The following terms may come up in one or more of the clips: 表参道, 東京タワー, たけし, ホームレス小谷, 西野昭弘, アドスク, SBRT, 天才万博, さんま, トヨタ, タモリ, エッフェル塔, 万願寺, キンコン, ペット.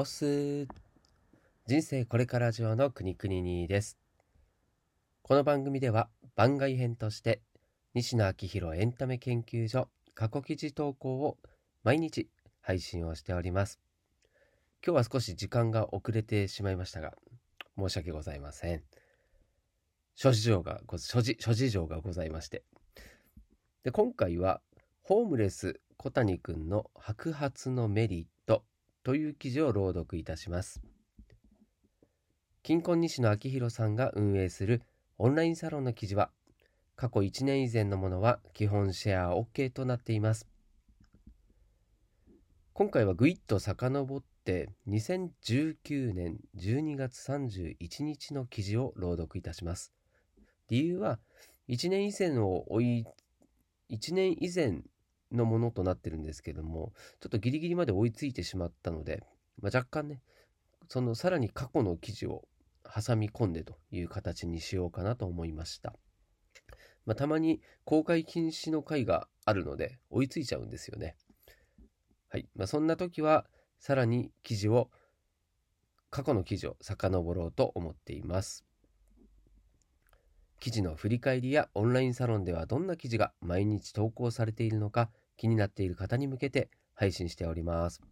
おす人生これから上のくにくににです。この番組では番外編として西野昭弘エンタメ研究所過去記事投稿を毎日配信をしております。今日は少し時間が遅れてしまいましたが申し訳ございません。諸事情がございまして、で今回はホームレス小谷くんの白髪のメリットという記事を朗読いたします。近婚西野昭弘さんが運営するオンラインサロンの記事は過去1年以前のものは基本シェア OK となっています。今回はぐいっと遡って2019年12月31日の記事を朗読いたします。理由は1年以前のものとなってるんですけども、ちょっとギリギリまで追いついてしまったので、若干ねそのさらに過去の記事を挟み込んでという形にしようかなと思いました。たまに公開禁止の回があるので追いついちゃうんですよね。はい、そんな時はさらに過去の記事を遡ろうと思っています。記事の振り返りやオンラインサロンではどんな記事が毎日投稿されているのか気になっている方に向けて配信しております。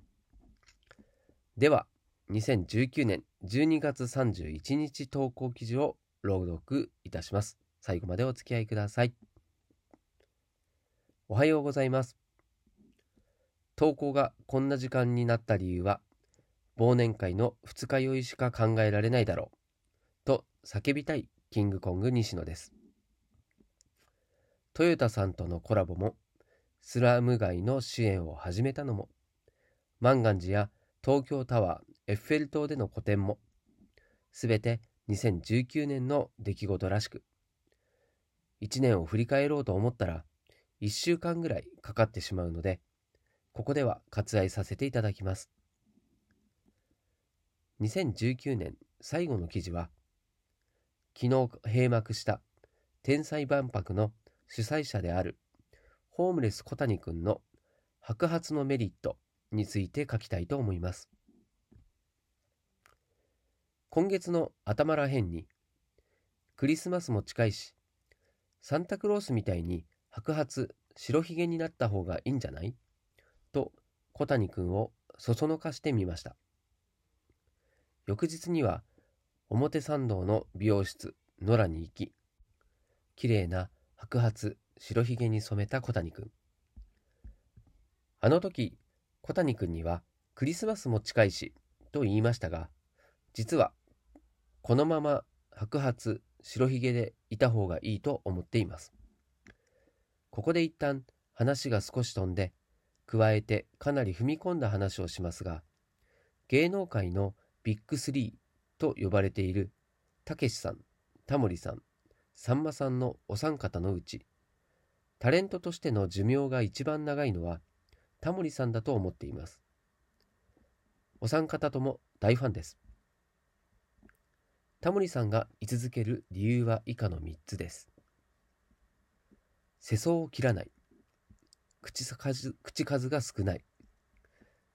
では2019年12月31日投稿記事を朗読いたします。最後までお付き合いください。おはようございます。投稿がこんな時間になった理由は忘年会の二日酔いしか考えられないだろうと叫びたいキングコング西野です。トヨタさんとのコラボもスラム街の支援を始めたのも万願寺や東京タワーエッフェル塔での個展もすべて2019年の出来事らしく、1年を振り返ろうと思ったら1週間ぐらいかかってしまうのでここでは割愛させていただきます。2019年最後の記事は昨日閉幕した天才万博の主催者であるホームレス小谷くんの白髪のメリットについて書きたいと思います。今月の頭らへんにクリスマスも近いしサンタクロースみたいに白髪白ひげになった方がいいんじゃない？と小谷くんをそそのかしてみました。翌日には表参道の美容室野良に行き、綺麗な白髪白ひげに染めた小谷くん。あの時小谷くんにはクリスマスも近いしと言いましたが、実はこのまま白髪白ひげでいた方がいいと思っています。ここで一旦話が少し飛んで、加えてかなり踏み込んだ話をしますが、芸能界のビッグ3と呼ばれているたけしさん、タモリさん、さんまさんのお三方のうちタレントとしての寿命が一番長いのはタモリさんだと思っています。お三方とも大ファンです。タモリさんが居続ける理由は以下の3つです。世相を切らない、口数が少ない、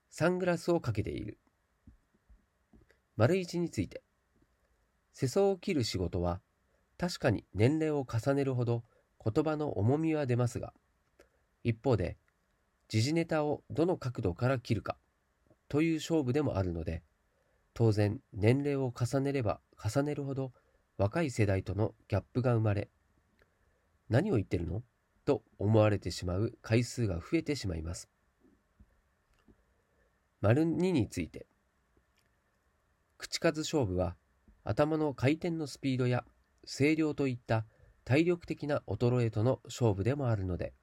サングラスをかけている。丸1について、世相を切る仕事は確かに年齢を重ねるほど言葉の重みは出ますが、一方で時事ネタをどの角度から切るかという勝負でもあるので、当然年齢を重ねれば重ねるほど若い世代とのギャップが生まれ、何を言ってるのと思われてしまう回数が増えてしまいます。丸2について、口数勝負は頭の回転のスピードや声量といった体力的な衰えとの勝負でもあるので、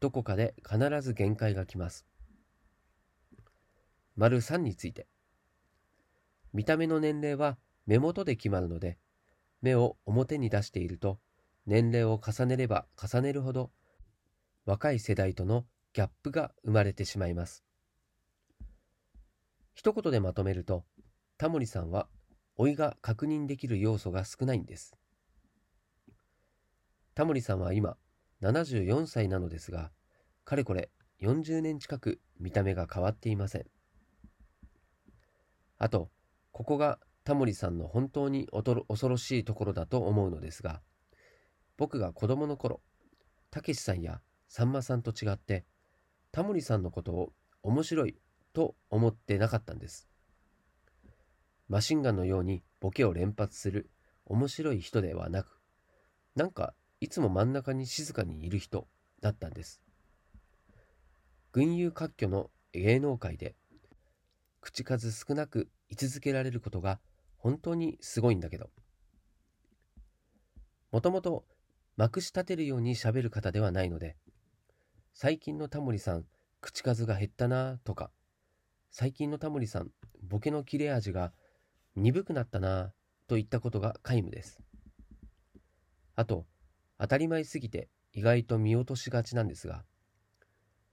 どこかで必ず限界がきます。丸3について、見た目の年齢は目元で決まるので、目を表に出していると年齢を重ねれば重ねるほど若い世代とのギャップが生まれてしまいます。一言でまとめると、タモリさんは老いが確認できる要素が少ないんです。タモリさんは今74歳なのですが、かれこれ40年近く見た目が変わっていません。あと、ここがタモリさんの本当に恐ろしいところだと思うのですが、僕が子供の頃、たけしさんやさんまさんと違って、タモリさんのことを面白いと思ってなかったんです。マシンガンのようにボケを連発する面白い人ではなく、なんかいつも真ん中に静かにいる人だったんです。群雄割拠の芸能界で、口数少なく居続けられることが本当にすごいんだけど、もともとまくし立てるように喋る方ではないので、最近のタモリさん、口数が減ったなとか、最近のタモリさん、ボケの切れ味が鈍くなったなといったことが皆無です。あと、当たり前すぎて意外と見落としがちなんですが、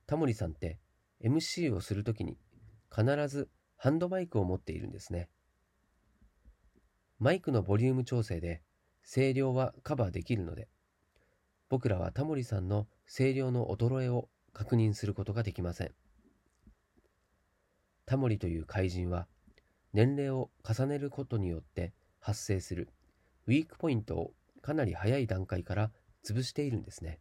タモリさんって MC をするときに必ずハンドマイクを持っているんですね。マイクのボリューム調整で声量はカバーできるので、僕らはタモリさんの声量の衰えを確認することができません。タモリという怪人は、年齢を重ねることによって発生するウィークポイントをかなり早い段階から潰しているんですね。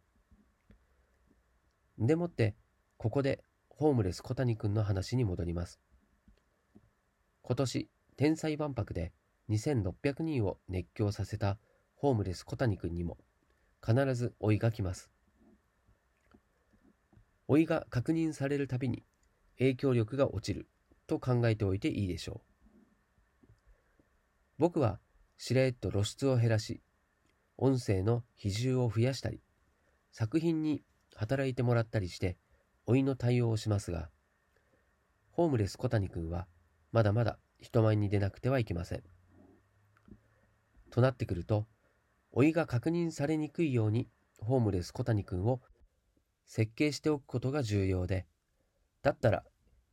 でもって、ここでホームレス小谷くんの話に戻ります。今年、天才万博で2600人を熱狂させたホームレス小谷くんにも、必ず老いが来ます。老いが確認されるたびに影響力が落ちると考えておいていいでしょう。僕はしれっと露出を減らし、音声の比重を増やしたり、作品に働いてもらったりして、老いの対応をしますが、ホームレス小谷くんはまだまだ人前に出なくてはいけません。となってくると、老いが確認されにくいようにホームレス小谷くんを設計しておくことが重要で、だったら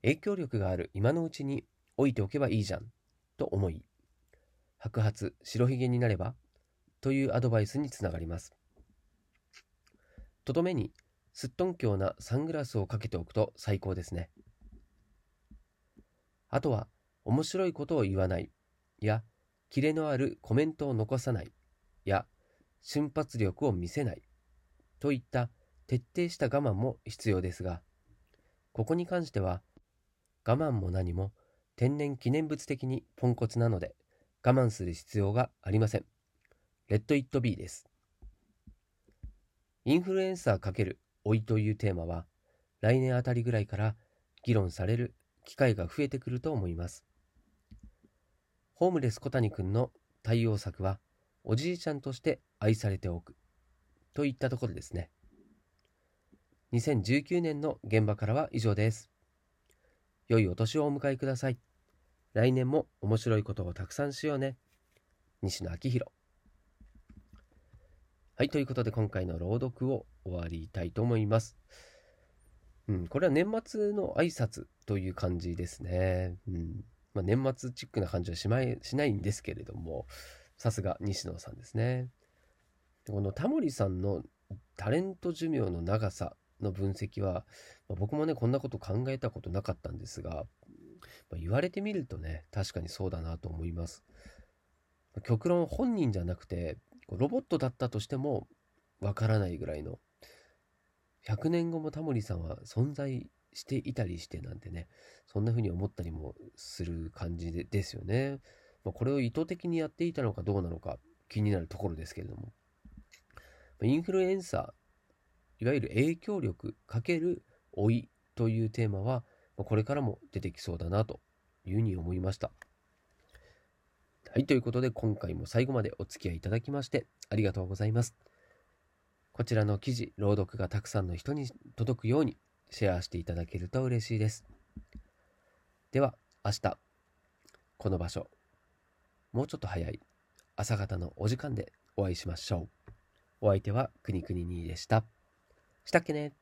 影響力がある今のうちに老いておけばいいじゃんと思い、白髪白ひげになればというアドバイスにつながります。とどめにすっとんきょうなサングラスをかけておくと最高ですね。あとは面白いことを言わないや、キレのあるコメントを残さないや、瞬発力を見せないといった徹底した我慢も必要ですが、ここに関しては我慢も何も天然記念物的にポンコツなので、我慢する必要がありません。レッドイットビーです。インフルエンサー×老いというテーマは、来年あたりぐらいから議論される機会が増えてくると思います。ホームレス小谷くんの対応策は、おじいちゃんとして愛されておくといったところですね。2019年の現場からは以上です。良いお年をお迎えください。来年も面白いことをたくさんしようね。西野昭弘。はい、ということで今回の朗読を終わりたいと思います。これは年末の挨拶という感じですね。年末チックな感じはしないんですけれども、さすが西野さんですね。このタモリさんのタレント寿命の長さの分析は、僕もね、こんなこと考えたことなかったんですが、言われてみるとね、確かにそうだなと思います。極論本人じゃなくて、ロボットだったとしてもわからないぐらいの、100年後もタモリさんは存在していたりしてなんてね、そんな風に思ったりもする感じですよね。これを意図的にやっていたのかどうなのか気になるところですけれども、インフルエンサー、いわゆる影響力×老いというテーマは、これからも出てきそうだなというふうに思いました。はい、ということで今回も最後までお付き合いいただきましてありがとうございます。こちらの記事、朗読がたくさんの人に届くようにシェアしていただけると嬉しいです。では、明日、この場所、もうちょっと早い朝方のお時間でお会いしましょう。お相手はくにくににでした。したっけね。